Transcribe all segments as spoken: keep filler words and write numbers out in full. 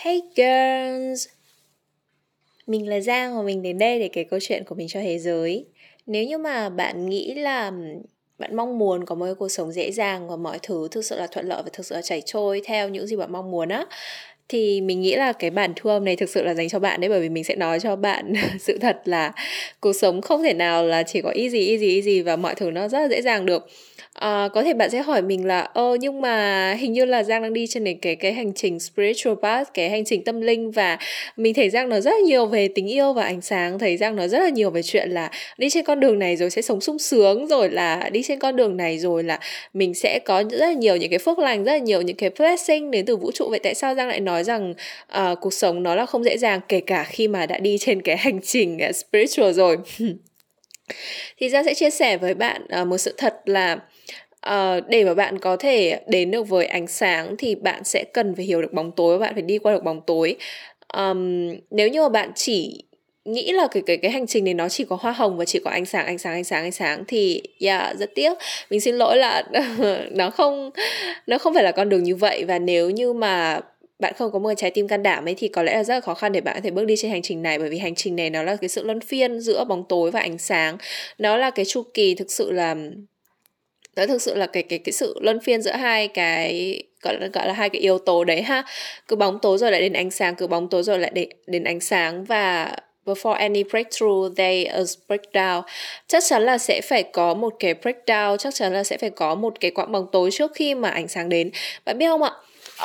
Hey girls! Mình là Giang và mình đến đây để kể câu chuyện của mình cho thế giới. Nếu như mà bạn nghĩ là bạn mong muốn có một cuộc sống dễ dàng và mọi thứ thực sự là thuận lợi và thực sự là chảy trôi theo những gì bạn mong muốn á, thì mình nghĩ là cái bản thu âm này thực sự là dành cho bạn đấy, bởi vì mình sẽ nói cho bạn sự thật là cuộc sống không thể nào là chỉ có easy easy easy và mọi thứ nó rất là dễ dàng được. À, có thể bạn sẽ hỏi mình là ơ nhưng mà hình như là Giang đang đi trên cái cái hành trình spiritual path, cái hành trình tâm linh, và mình thấy Giang nói rất là nhiều về tình yêu và ánh sáng, thấy Giang nói rất là nhiều về chuyện là đi trên con đường này rồi sẽ sống sung sướng, rồi là đi trên con đường này rồi là mình sẽ có rất là nhiều những cái phước lành, rất là nhiều những cái blessing đến từ vũ trụ. Vậy tại sao Giang lại nói rằng uh, cuộc sống nó là không dễ dàng kể cả khi mà đã đi trên cái hành trình uh, spiritual rồi? Thì Giang sẽ chia sẻ với bạn uh, một sự thật là Uh, để mà bạn có thể đến được với ánh sáng thì bạn sẽ cần phải hiểu được bóng tối, bạn phải đi qua được bóng tối. Um, nếu như mà bạn chỉ nghĩ là cái, cái, cái hành trình này nó chỉ có hoa hồng và chỉ có ánh sáng, ánh sáng, ánh sáng, ánh sáng thì yeah, rất tiếc. Mình xin lỗi là nó không nó không phải là con đường như vậy, và nếu như mà bạn không có một trái tim can đảm ấy thì có lẽ là rất là khó khăn để bạn có thể bước đi trên hành trình này, bởi vì hành trình này nó là cái sự luân phiên giữa bóng tối và ánh sáng. Nó là cái chu kỳ thực sự là Đó thực sự là cái cái cái sự luân phiên giữa hai cái gọi là, gọi là hai cái yếu tố đấy ha. Cứ bóng tối rồi lại đến ánh sáng, cứ bóng tối rồi lại đến, đến ánh sáng, và before any breakthrough there is breakdown. Chắc chắn là sẽ phải có một cái breakdown, chắc chắn là sẽ phải có một cái quãng bóng tối trước khi mà ánh sáng đến. Bạn biết không ạ?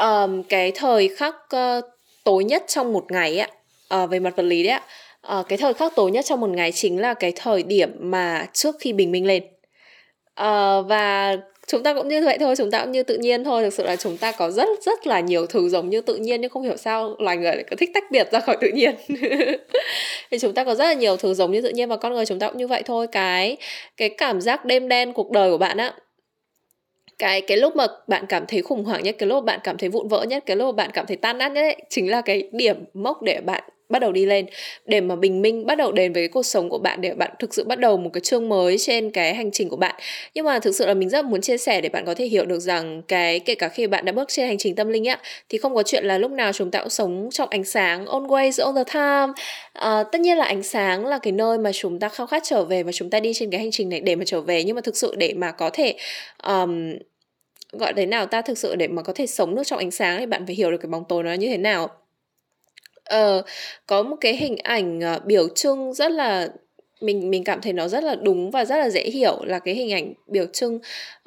Um, cái thời khắc uh, tối nhất trong một ngày ạ, uh, về mặt vật lý đấy ạ, uh, cái thời khắc tối nhất trong một ngày chính là cái thời điểm mà trước khi bình minh lên. Uh, và chúng ta cũng như vậy thôi, chúng ta cũng như tự nhiên thôi. Thực sự là chúng ta có rất rất là nhiều thứ giống như tự nhiên, nhưng không hiểu sao loài người lại cứ thích tách biệt ra khỏi tự nhiên. Thì chúng ta có rất là nhiều thứ giống như tự nhiên và con người chúng ta cũng như vậy thôi. Cái cái cảm giác đêm đen cuộc đời của bạn á, cái cái lúc mà bạn cảm thấy khủng hoảng nhất, cái lúc bạn cảm thấy vụn vỡ nhất, cái lúc bạn cảm thấy tan nát nhất ấy, chính là cái điểm mốc để bạn bắt đầu đi lên, để mà bình minh bắt đầu đến với cái cuộc sống của bạn, để bạn thực sự bắt đầu một cái chương mới trên cái hành trình của bạn. Nhưng mà thực sự là mình rất muốn chia sẻ để bạn có thể hiểu được rằng cái kể cả khi bạn đã bước trên hành trình tâm linh á, thì không có chuyện là lúc nào chúng ta cũng sống trong ánh sáng always all the time. À, tất nhiên là ánh sáng là cái nơi mà chúng ta khao khát trở về và chúng ta đi trên cái hành trình này để mà trở về, nhưng mà thực sự để mà có thể um, gọi thế nào ta thực sự để mà có thể sống được trong ánh sáng thì bạn phải hiểu được cái bóng tối nó như thế nào. Uh, có một cái hình ảnh uh, biểu trưng rất là mình mình cảm thấy nó rất là đúng và rất là dễ hiểu, là cái hình ảnh biểu trưng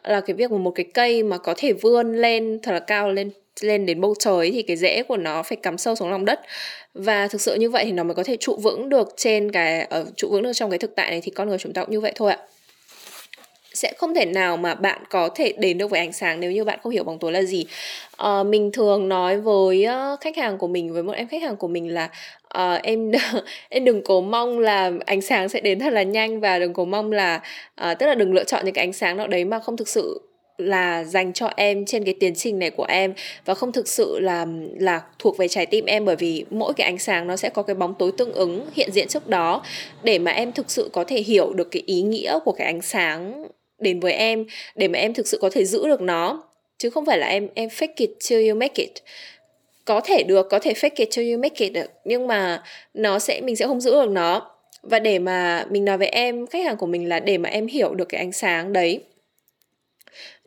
là cái việc mà một cái cây mà có thể vươn lên thật là cao, lên lên đến bầu trời, thì cái rễ của nó phải cắm sâu xuống lòng đất, và thực sự như vậy thì nó mới có thể trụ vững được trên cái ở uh, trụ vững được trong cái thực tại này. Thì con người chúng ta cũng như vậy thôi ạ. Sẽ không thể nào mà bạn có thể đến được với ánh sáng nếu như bạn không hiểu bóng tối là gì. À, mình thường nói với khách hàng của mình, với một em khách hàng của mình là à, em em đừng cố mong là ánh sáng sẽ đến thật là nhanh, và đừng cố mong là à, tức là đừng lựa chọn những cái ánh sáng nào đấy mà không thực sự là dành cho em trên cái tiến trình này của em, và không thực sự là là thuộc về trái tim em, bởi vì mỗi cái ánh sáng nó sẽ có cái bóng tối tương ứng hiện diện trước đó, để mà em thực sự có thể hiểu được cái ý nghĩa của cái ánh sáng đến với em, để mà em thực sự có thể giữ được nó, chứ không phải là em em fake it till you make it. Có thể được, có thể fake it till you make it được, nhưng mà nó sẽ mình sẽ không giữ được nó. Và để mà mình nói với em khách hàng của mình là để mà em hiểu được cái ánh sáng đấy,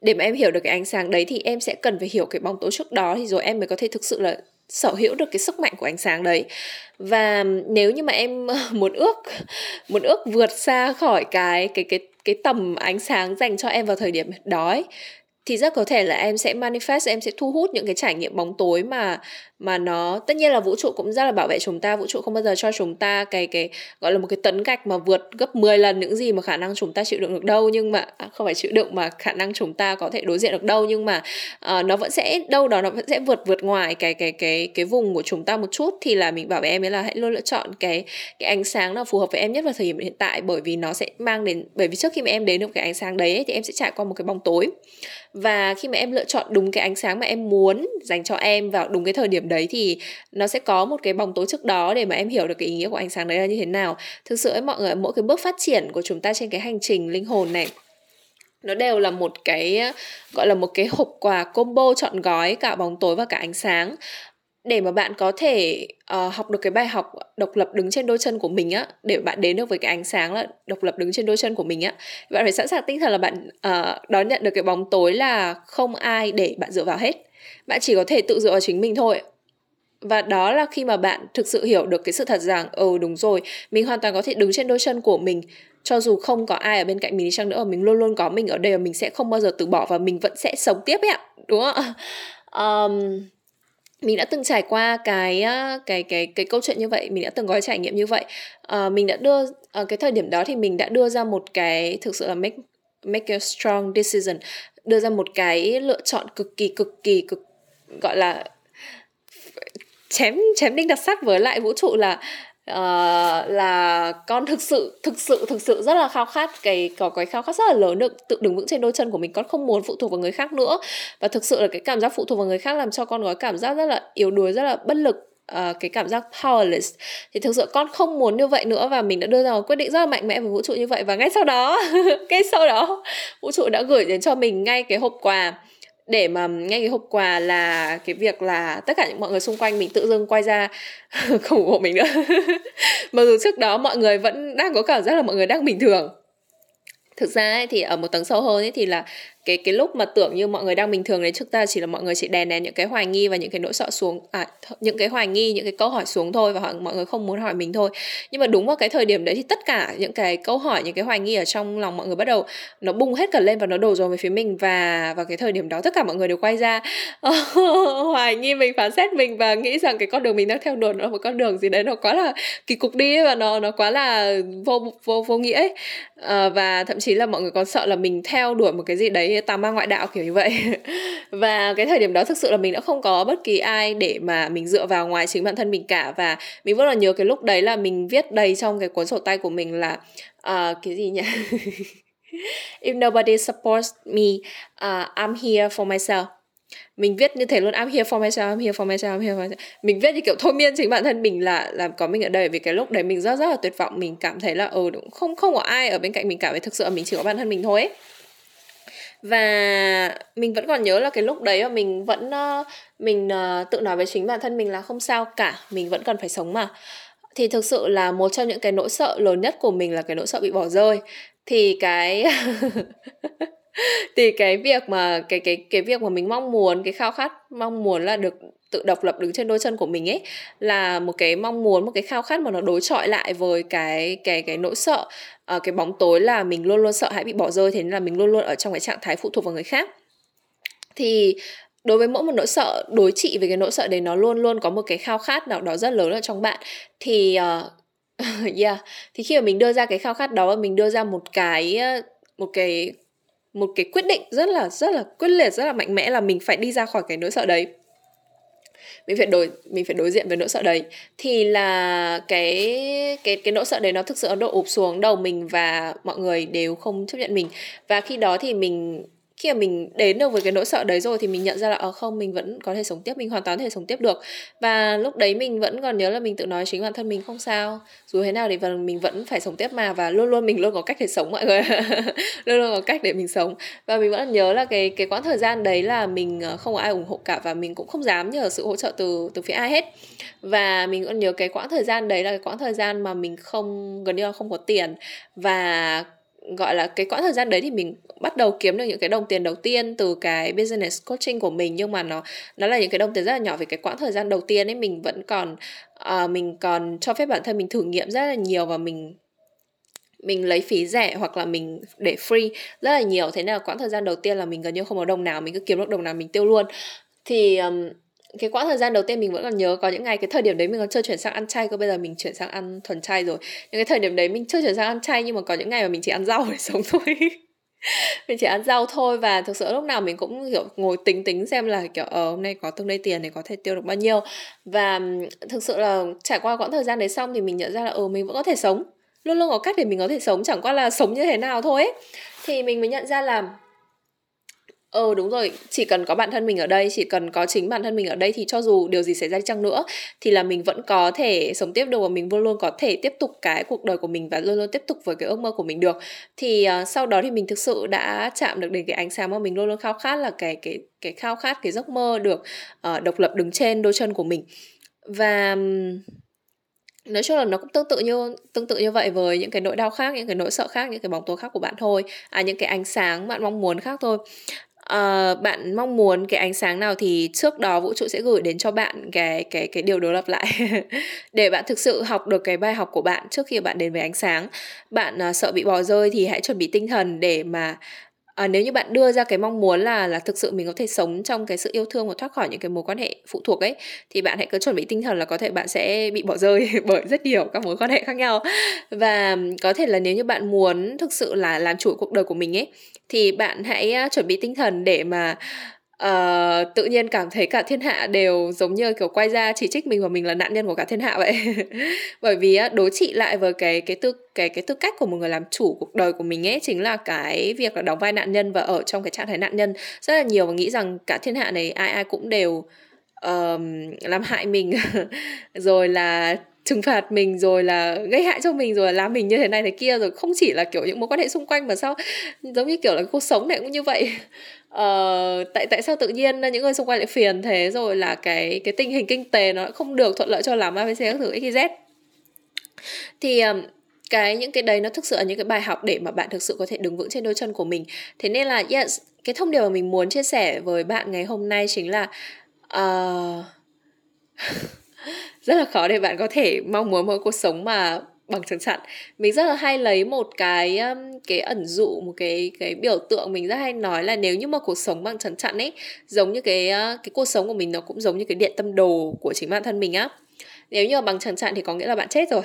để mà em hiểu được cái ánh sáng đấy thì em sẽ cần phải hiểu cái bóng tối trước đó, thì rồi em mới có thể thực sự là sở hữu được cái sức mạnh của ánh sáng đấy. Và nếu như mà em muốn ước muốn ước vượt xa khỏi cái cái cái cái tầm ánh sáng dành cho em vào thời điểm đó ấy, thì rất có thể là em sẽ manifest, em sẽ thu hút những cái trải nghiệm bóng tối mà mà nó tất nhiên là vũ trụ cũng rất là bảo vệ chúng ta, vũ trụ không bao giờ cho chúng ta cái cái gọi là một cái tấn gạch mà vượt gấp mười lần những gì mà khả năng chúng ta chịu đựng được đâu, nhưng mà à, không phải chịu đựng mà khả năng chúng ta có thể đối diện được đâu, nhưng mà à, nó vẫn sẽ đâu đó nó vẫn sẽ vượt vượt ngoài cái cái cái cái vùng của chúng ta một chút. Thì là mình bảo với em ấy là hãy luôn lựa chọn cái cái ánh sáng nào phù hợp với em nhất vào thời điểm hiện tại, bởi vì nó sẽ mang đến bởi vì trước khi mà em đến được cái ánh sáng đấy ấy, thì em sẽ trải qua một cái bóng tối. Và khi mà em lựa chọn đúng cái ánh sáng mà em muốn dành cho em vào đúng cái thời điểm đấy thì nó sẽ có một cái bóng tối trước đó để mà em hiểu được cái ý nghĩa của ánh sáng đấy là như thế nào. Thực sự ấy, mọi người, mỗi cái bước phát triển của chúng ta trên cái hành trình linh hồn này nó đều là một cái gọi là một cái hộp quà combo trọn gói cả bóng tối và cả ánh sáng. để mà bạn có thể uh, học được cái bài học độc lập đứng trên đôi chân của mình á, để bạn đến được với cái ánh sáng là độc lập đứng trên đôi chân của mình á, bạn phải sẵn sàng tinh thần là bạn uh, đón nhận được cái bóng tối là không ai để bạn dựa vào hết, bạn chỉ có thể tự dựa vào chính mình thôi. Và đó là khi mà bạn thực sự hiểu được cái sự thật rằng ừ đúng rồi, mình hoàn toàn có thể đứng trên đôi chân của mình, cho dù không có ai ở bên cạnh mình đi chăng nữa, mình luôn luôn có mình ở đây và mình sẽ không bao giờ từ bỏ và mình vẫn sẽ sống tiếp ấy ạ, đúng không ạ? Um, mình đã từng trải qua cái cái cái cái câu chuyện như vậy, mình đã từng có trải nghiệm như vậy. Uh, mình đã đưa ở cái thời điểm đó thì mình đã đưa ra một cái thực sự là make make a strong decision, đưa ra một cái lựa chọn cực kỳ cực kỳ cực gọi là chém chém đinh đặt sắt với lại vũ trụ là Uh, là con thực sự thực sự thực sự rất là khao khát, cái có cái khao khát rất là lớn được tự đứng vững trên đôi chân của mình. Con không muốn phụ thuộc vào người khác nữa, và thực sự là cái cảm giác phụ thuộc vào người khác làm cho con có cảm giác rất là yếu đuối, rất là bất lực, uh, cái cảm giác powerless. Thì thực sự con không muốn như vậy nữa, và mình đã đưa ra một quyết định rất là mạnh mẽ với vũ trụ như vậy. Và ngay sau đó ngay sau đó vũ trụ đã gửi đến cho mình ngay cái hộp quà, để mà ngay cái hộp quà là cái việc là tất cả những mọi người xung quanh mình tự dưng quay ra không ủng hộ mình nữa. Mặc dù trước đó mọi người vẫn đang có cảm giác là mọi người đang bình thường. Thực ra ấy, thì ở một tầng sâu hơn ấy, thì là cái cái lúc mà tưởng như mọi người đang bình thường đấy, trước ta chỉ là mọi người chỉ đè nén những cái hoài nghi và những cái nỗi sợ xuống, à, những cái hoài nghi, những cái câu hỏi xuống thôi, và họ, mọi người không muốn hỏi mình thôi. Nhưng mà đúng vào cái thời điểm đấy thì tất cả những cái câu hỏi, những cái hoài nghi ở trong lòng mọi người bắt đầu nó bùng hết cả lên và nó đổ dồn về phía mình, và vào cái thời điểm đó tất cả mọi người đều quay ra hoài nghi mình, phán xét mình và nghĩ rằng cái con đường mình đang theo đuổi nó là một con đường gì đấy nó quá là kỳ cục đi ấy, và nó nó quá là vô vô vô nghĩa ấy. À, và thậm chí là mọi người còn sợ là mình theo đuổi một cái gì đấy tà ma ngoại đạo kiểu như vậy. Và cái thời điểm đó thực sự là mình đã không có bất kỳ ai để mà mình dựa vào ngoài chính bản thân mình cả. Và mình vẫn là nhớ cái lúc đấy là mình viết đầy trong cái cuốn sổ tay của mình là uh, cái gì nhỉ If nobody supports me, uh, I'm here for myself. Mình viết như thế luôn, I'm here for myself, I'm here for myself, I'm here for myself. Mình viết như kiểu thôi miên chính bản thân mình là, là có mình ở đây. Vì cái lúc đấy mình rất rất là tuyệt vọng. Mình cảm thấy là ừ, không, không có ai ở bên cạnh mình cả, vì thực sự là mình chỉ có bản thân mình thôi ấy. Và mình vẫn còn nhớ là cái lúc đấy mình vẫn mình tự nói với chính bản thân mình là không sao cả, mình vẫn cần phải sống mà. Thì thực sự là một trong những cái nỗi sợ lớn nhất của mình là cái nỗi sợ bị bỏ rơi. Thì cái thì cái việc mà cái cái cái việc mà mình mong muốn, cái khao khát mong muốn là được tự độc lập đứng trên đôi chân của mình ấy, là một cái mong muốn, một cái khao khát mà nó đối chọi lại với cái cái cái nỗi sợ, uh, cái bóng tối là mình luôn luôn sợ hãi bị bỏ rơi. Thế nên là mình luôn luôn ở trong cái trạng thái phụ thuộc vào người khác. Thì đối với mỗi một nỗi sợ, đối trị với cái nỗi sợ đấy, nó luôn luôn có một cái khao khát nào đó rất lớn ở trong bạn. Thì uh, yeah, thì khi mà mình đưa ra cái khao khát đó, mình đưa ra một cái một cái một cái quyết định rất là rất là quyết liệt, rất là mạnh mẽ là mình phải đi ra khỏi cái nỗi sợ đấy. Mình phải đối mình phải đối diện với nỗi sợ đấy. Thì là cái cái cái nỗi sợ đấy nó thực sự đổ ụp xuống đầu mình và mọi người đều không chấp nhận mình. Và khi đó thì mình khi mà mình đến được với cái nỗi sợ đấy rồi thì mình nhận ra là ờ à không, mình vẫn có thể sống tiếp, mình hoàn toàn có thể sống tiếp được. Và lúc đấy mình vẫn còn nhớ là mình tự nói chính bản thân mình không sao, dù thế nào thì mình vẫn phải sống tiếp mà, và luôn luôn mình luôn có cách để sống mọi người luôn luôn có cách để mình sống. Và mình vẫn nhớ là cái cái quãng thời gian đấy là mình không có ai ủng hộ cả, và mình cũng không dám nhờ sự hỗ trợ từ từ phía ai hết. Và mình vẫn nhớ cái quãng thời gian đấy là cái quãng thời gian mà mình không gần như là không có tiền, và gọi là cái quãng thời gian đấy thì mình bắt đầu kiếm được những cái đồng tiền đầu tiên từ cái business coaching của mình. Nhưng mà nó nó là những cái đồng tiền rất là nhỏ, vì cái quãng thời gian đầu tiên ấy mình vẫn còn uh, mình còn cho phép bản thân mình thử nghiệm rất là nhiều, và mình mình lấy phí rẻ hoặc là mình để free rất là nhiều. Thế nên là quãng thời gian đầu tiên là mình gần như không có đồng nào, mình cứ kiếm được đồng nào mình tiêu luôn. Thì um, cái quãng thời gian đầu tiên mình vẫn còn nhớ có những ngày cái thời điểm đấy mình còn chưa chuyển sang ăn chay, cơ bây giờ mình chuyển sang ăn thuần chay rồi. Những cái thời điểm đấy mình chưa chuyển sang ăn chay, nhưng mà có những ngày mà mình chỉ ăn rau để sống thôi mình chỉ ăn rau thôi. Và thực sự lúc nào mình cũng kiểu ngồi tính tính xem là kiểu ờ, hôm nay có tương đối tiền này có thể tiêu được bao nhiêu. Và thực sự là trải qua quãng thời gian đấy xong thì mình nhận ra là ờ ừ, mình vẫn có thể sống, luôn luôn có cách để mình có thể sống, chẳng qua là sống như thế nào thôi ấy. Thì mình mới nhận ra là Ờ đúng rồi, chỉ cần có bản thân mình ở đây, chỉ cần có chính bản thân mình ở đây thì cho dù điều gì xảy ra đi chăng nữa thì là mình vẫn có thể sống tiếp được và mình luôn luôn có thể tiếp tục cái cuộc đời của mình và luôn luôn tiếp tục với cái ước mơ của mình được. Thì à, sau đó thì mình thực sự đã chạm được đến cái ánh sáng mà mình luôn luôn khao khát, là cái cái cái khao khát, cái giấc mơ được à, độc lập đứng trên đôi chân của mình. Và nói chung là nó cũng tương tự như tương tự như vậy với những cái nỗi đau khác, những cái nỗi sợ khác, những cái bóng tối khác của bạn thôi, à những cái ánh sáng bạn mong muốn khác thôi. À, bạn mong muốn cái ánh sáng nào thì trước đó vũ trụ sẽ gửi đến cho bạn cái cái cái điều đối lập lại để bạn thực sự học được cái bài học của bạn trước khi bạn đến với ánh sáng. Bạn à, sợ bị bỏ rơi thì hãy chuẩn bị tinh thần để mà à, nếu như bạn đưa ra cái mong muốn là là thực sự mình có thể sống trong cái sự yêu thương và thoát khỏi những cái mối quan hệ phụ thuộc ấy, thì bạn hãy cứ chuẩn bị tinh thần là có thể bạn sẽ bị bỏ rơi bởi rất nhiều các mối quan hệ khác nhau. Và có thể là nếu như bạn muốn thực sự là làm chủ cuộc đời của mình ấy, thì bạn hãy chuẩn bị tinh thần để mà uh, tự nhiên cảm thấy cả thiên hạ đều giống như kiểu quay ra chỉ trích mình và mình là nạn nhân của cả thiên hạ vậy. Bởi vì đối trị lại với cái cái tư cái cái tư cách của một người làm chủ cuộc đời của mình ấy, chính là cái việc là đóng vai nạn nhân và ở trong cái trạng thái nạn nhân rất là nhiều, và nghĩ rằng cả thiên hạ này ai ai cũng đều uh, làm hại mình rồi là trừng phạt mình, rồi là gây hại cho mình, rồi là làm mình như thế này thế kia, rồi không chỉ là kiểu những mối quan hệ xung quanh mà sao giống như kiểu là cuộc sống này cũng như vậy. Ờ, tại tại sao tự nhiên những người xung quanh lại phiền thế, rồi là cái cái tình hình kinh tế nó không được thuận lợi cho lắm, a bê xê các thứ ích i dét. Thì cái những cái đấy nó thực sự là những cái bài học để mà bạn thực sự có thể đứng vững trên đôi chân của mình. Thế nên là yes, cái thông điệp mà mình muốn chia sẻ với bạn ngày hôm nay chính là uh... rất là khó để bạn có thể mong muốn một cuộc sống mà bằng trắng trặn. Mình rất là hay lấy một cái cái ẩn dụ, một cái cái biểu tượng, mình rất hay nói là nếu như mà cuộc sống bằng trắng trặn ấy, giống như cái cái cuộc sống của mình nó cũng giống như cái điện tâm đồ của chính bản thân mình á. Nếu như mà bằng trắng trặn thì có nghĩa là bạn chết rồi.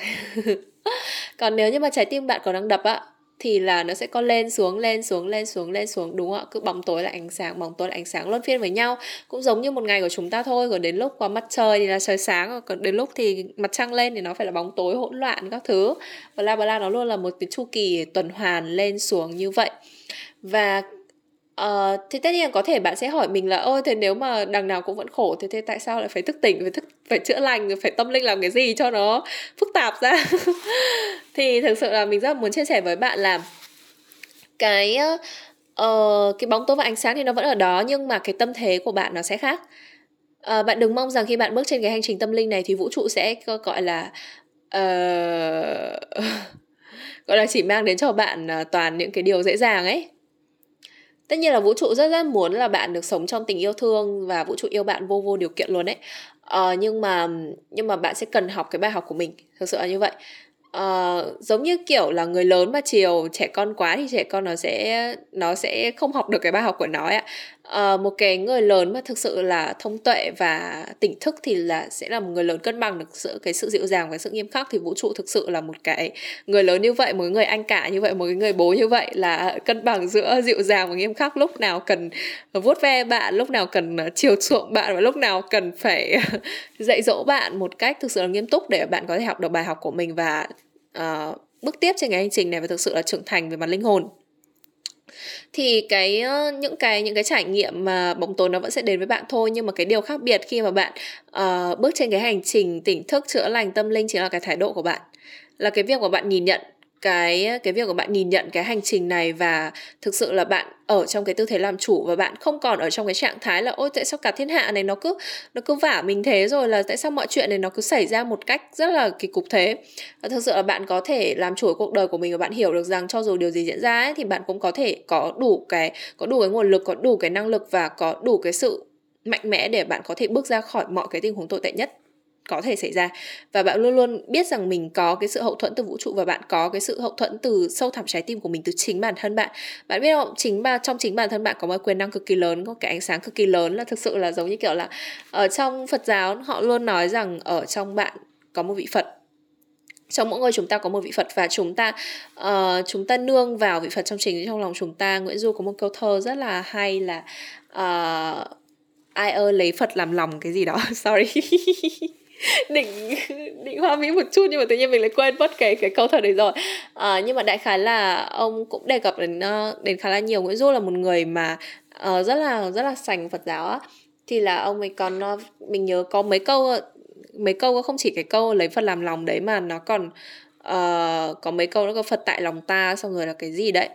Còn nếu như mà trái tim bạn còn đang đập á thì là nó sẽ có lên xuống, lên xuống, lên xuống, lên xuống, đúng không ạ? Cứ bóng tối là ánh sáng, bóng tối là ánh sáng, luân phiên với nhau. Cũng giống như một ngày của chúng ta thôi, còn đến lúc có mặt trời thì là trời sáng, còn đến lúc thì mặt trăng lên thì nó phải là bóng tối, hỗn loạn các thứ, bla bla, nó luôn là một cái chu kỳ tuần hoàn lên xuống như vậy. Và uh, thì tất nhiên có thể bạn sẽ hỏi mình là ôi thế nếu mà đằng nào cũng vẫn khổ thế, thế tại sao lại phải thức tỉnh, phải thức, phải chữa lành, phải tâm linh làm cái gì cho nó phức tạp ra. Thì thực sự là mình rất là muốn chia sẻ với bạn là cái uh, cái bóng tối và ánh sáng thì nó vẫn ở đó, nhưng mà cái tâm thế của bạn nó sẽ khác. Uh, bạn đừng mong rằng khi bạn bước trên cái hành trình tâm linh này thì vũ trụ sẽ gọi là uh, gọi là chỉ mang đến cho bạn toàn những cái điều dễ dàng ấy. Tất nhiên là vũ trụ rất rất muốn là bạn được sống trong tình yêu thương và vũ trụ yêu bạn vô vô điều kiện luôn ấy. Ờ, nhưng mà nhưng mà bạn sẽ cần học cái bài học của mình, thực sự là như vậy. Ờ, giống như kiểu là người lớn mà chiều trẻ con quá thì trẻ con nó sẽ nó sẽ không học được cái bài học của nó ấy. Ờ, một cái người lớn mà thực sự là thông tuệ và tỉnh thức thì là sẽ là một người lớn cân bằng được sự cái sự dịu dàng và sự nghiêm khắc. Thì vũ trụ thực sự là một cái người lớn như vậy, một người anh cả như vậy, một cái người bố như vậy, là cân bằng giữa dịu dàng và nghiêm khắc, lúc nào cần vuốt ve bạn, lúc nào cần chiều chuộng bạn và lúc nào cần phải dạy dỗ bạn một cách thực sự là nghiêm túc để bạn có thể học được bài học của mình và uh, bước tiếp trên cái hành trình này và thực sự là trưởng thành về mặt linh hồn. Thì cái những cái những cái trải nghiệm mà bóng tối nó vẫn sẽ đến với bạn thôi, nhưng mà cái điều khác biệt khi mà bạn uh, bước trên cái hành trình tỉnh thức chữa lành tâm linh chính là cái thái độ của bạn, là cái việc của bạn nhìn nhận cái cái việc của bạn nhìn nhận cái hành trình này, và thực sự là bạn ở trong cái tư thế làm chủ và bạn không còn ở trong cái trạng thái là ôi tại sao cả thiên hạ này nó cứ nó cứ vả mình thế, rồi là tại sao mọi chuyện này nó cứ xảy ra một cách rất là kỳ cục thế. Và thực sự là bạn có thể làm chủ cuộc đời của mình và bạn hiểu được rằng cho dù điều gì diễn ra ấy, thì bạn cũng có thể có đủ cái có đủ cái nguồn lực, có đủ cái năng lực và có đủ cái sự mạnh mẽ để bạn có thể bước ra khỏi mọi cái tình huống tồi tệ nhất có thể xảy ra. Và bạn luôn luôn biết rằng mình có cái sự hậu thuẫn từ vũ trụ và bạn có cái sự hậu thuẫn từ sâu thẳm trái tim của mình, từ chính bản thân bạn. Bạn biết không, chính ba, trong chính bản thân bạn có một quyền năng cực kỳ lớn, có cái ánh sáng cực kỳ lớn, là thực sự là giống như kiểu là ở trong Phật giáo họ luôn nói rằng ở trong bạn có một vị Phật, trong mỗi người chúng ta có một vị Phật, và chúng ta uh, chúng ta nương vào vị Phật trong chính trong lòng chúng ta. Nguyễn Du có một câu thơ rất là hay là uh, ai ơi lấy Phật làm lòng cái gì đó, sorry. định định hoa mỹ một chút nhưng mà tự nhiên mình lại quên mất cái cái câu thơ đấy rồi. À, nhưng mà đại khái là ông cũng đề cập đến đến khá là nhiều. Nguyễn Du là một người mà ờ, rất là rất là sành Phật giáo á, thì là ông ấy còn, mình nhớ có mấy câu, mấy câu không chỉ cái câu lấy Phật làm lòng đấy, mà nó còn uh, có mấy câu nó có Phật tại lòng ta, xong rồi là cái gì đấy,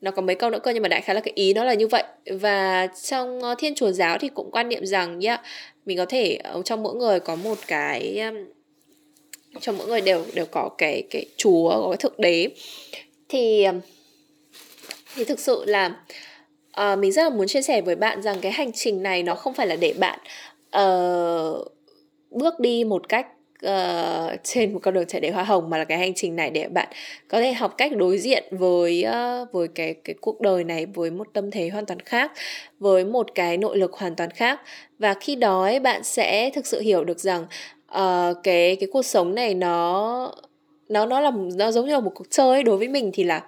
nó có mấy câu nữa cơ, nhưng mà đại khái là cái ý nó là như vậy. Và trong Thiên Chúa giáo thì cũng quan niệm rằng nhá, mình có thể trong mỗi người có một cái, trong mỗi người đều đều có cái cái Chúa, có cái thượng đế. Thì thì thực sự là uh, mình rất là muốn chia sẻ với bạn rằng cái hành trình này nó không phải là để bạn uh, bước đi một cách Uh, trên một con đường chạy đầy hoa hồng, mà là cái hành trình này để bạn có thể học cách đối diện với uh, với cái cái cuộc đời này với một tâm thế hoàn toàn khác, với một cái nội lực hoàn toàn khác. Và khi đó ấy, bạn sẽ thực sự hiểu được rằng uh, cái cái cuộc sống này nó nó nó là nó giống như là một cuộc chơi ấy. Đối với mình thì là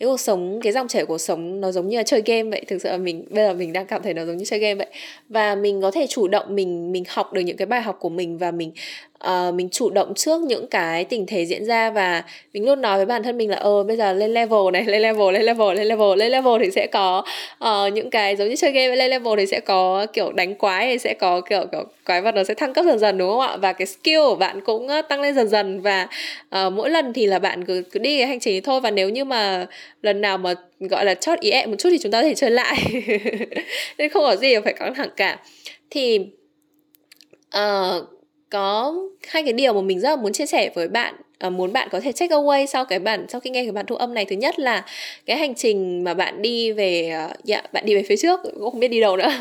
cái cuộc sống, cái dòng chảy cuộc sống nó giống như là chơi game vậy. Thực sự là mình bây giờ mình đang cảm thấy nó giống như chơi game vậy, và mình có thể chủ động, mình mình học được những cái bài học của mình, và mình uh, mình chủ động trước những cái tình thế diễn ra. Và mình luôn nói với bản thân mình là ờ bây giờ lên level này, lên level lên level lên level lên level thì sẽ có uh, những cái giống như chơi game, lên level thì sẽ có kiểu đánh quái, thì sẽ có kiểu, kiểu quái vật nó sẽ thăng cấp dần dần, đúng không ạ? Và cái skill của bạn cũng tăng lên dần dần, và uh, mỗi lần thì là bạn cứ, cứ đi cái hành trình thôi. Và nếu như mà lần nào mà gọi là chót ý em một chút thì chúng ta có thể chơi lại nên không có gì phải căng thẳng cả. Thì uh, có hai cái điều mà mình rất là muốn chia sẻ với bạn, uh, muốn bạn có thể take away sau cái bản sau khi nghe cái bản thu âm này. Thứ nhất là cái hành trình mà bạn đi về uh, yeah, bạn đi về phía trước, cũng không biết đi đâu nữa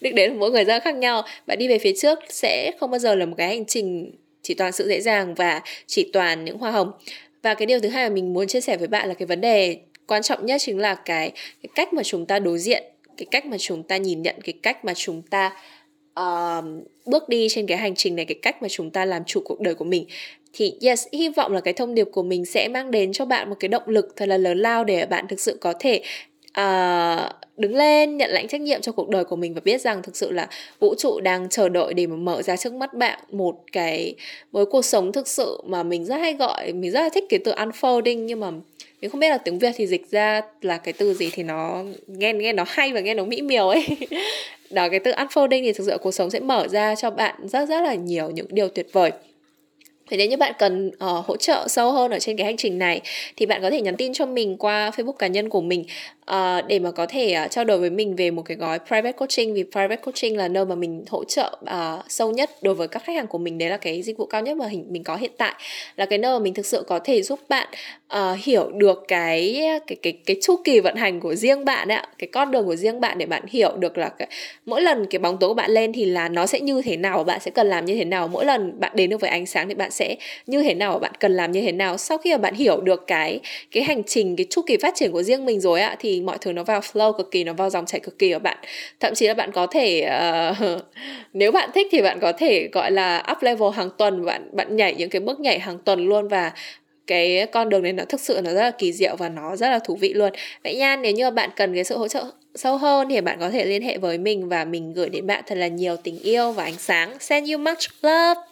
đích đến mỗi người ra khác nhau. Bạn đi về phía trước sẽ không bao giờ là một cái hành trình chỉ toàn sự dễ dàng và chỉ toàn những hoa hồng. Và cái điều thứ hai mà mình muốn chia sẻ với bạn là cái vấn đề quan trọng nhất chính là cái, cái cách mà chúng ta đối diện, cái cách mà chúng ta nhìn nhận, cái cách mà chúng ta uh, bước đi trên cái hành trình này, cái cách mà chúng ta làm chủ cuộc đời của mình. Thì yes, hy vọng là cái thông điệp của mình sẽ mang đến cho bạn một cái động lực thật là lớn lao để bạn thực sự có thể Uh, đứng lên, nhận lãnh trách nhiệm cho cuộc đời của mình, và biết rằng thực sự là vũ trụ đang chờ đợi để mà mở ra trước mắt bạn một cái với cuộc sống thực sự mà mình rất hay gọi, mình rất là thích cái từ unfolding, nhưng mà mình không biết là tiếng Việt thì dịch ra là cái từ gì, thì nó nghe nghe nó hay và nghe nó mỹ miều ấy đó. Cái từ unfolding thì thực sự cuộc sống sẽ mở ra cho bạn rất rất là nhiều những điều tuyệt vời. Thế nếu như bạn cần uh, hỗ trợ sâu hơn ở trên cái hành trình này thì bạn có thể nhắn tin cho mình qua Facebook cá nhân của mình uh, để mà có thể uh, trao đổi với mình về một cái gói private coaching. Vì private coaching là nơi mà mình hỗ trợ uh, sâu nhất đối với các khách hàng của mình. Đấy là cái dịch vụ cao nhất mà mình có hiện tại, là cái nơi mà mình thực sự có thể giúp bạn uh, hiểu được cái cái cái cái chu kỳ vận hành của riêng bạn ạ, cái con đường của riêng bạn, để bạn hiểu được là cái, mỗi lần cái bóng tối của bạn lên thì là nó sẽ như thế nào, bạn sẽ cần làm như thế nào, mỗi lần bạn đến được với ánh sáng thì bạn sẽ như thế nào, bạn cần làm như thế nào. Sau khi mà bạn hiểu được cái cái hành trình, cái chu kỳ phát triển của riêng mình rồi ạ, thì mọi thứ nó vào flow cực kỳ, nó vào dòng chảy cực kỳ của bạn. Thậm chí là bạn có thể uh, nếu bạn thích thì bạn có thể gọi là up level hàng tuần, bạn bạn nhảy những cái bước nhảy hàng tuần luôn. Và cái con đường này nó thực sự nó rất là kỳ diệu và nó rất là thú vị luôn. Vậy nha, nếu như bạn cần cái sự hỗ trợ sâu hơn thì bạn có thể liên hệ với mình, và mình gửi đến bạn thật là nhiều tình yêu và ánh sáng. Send you much love.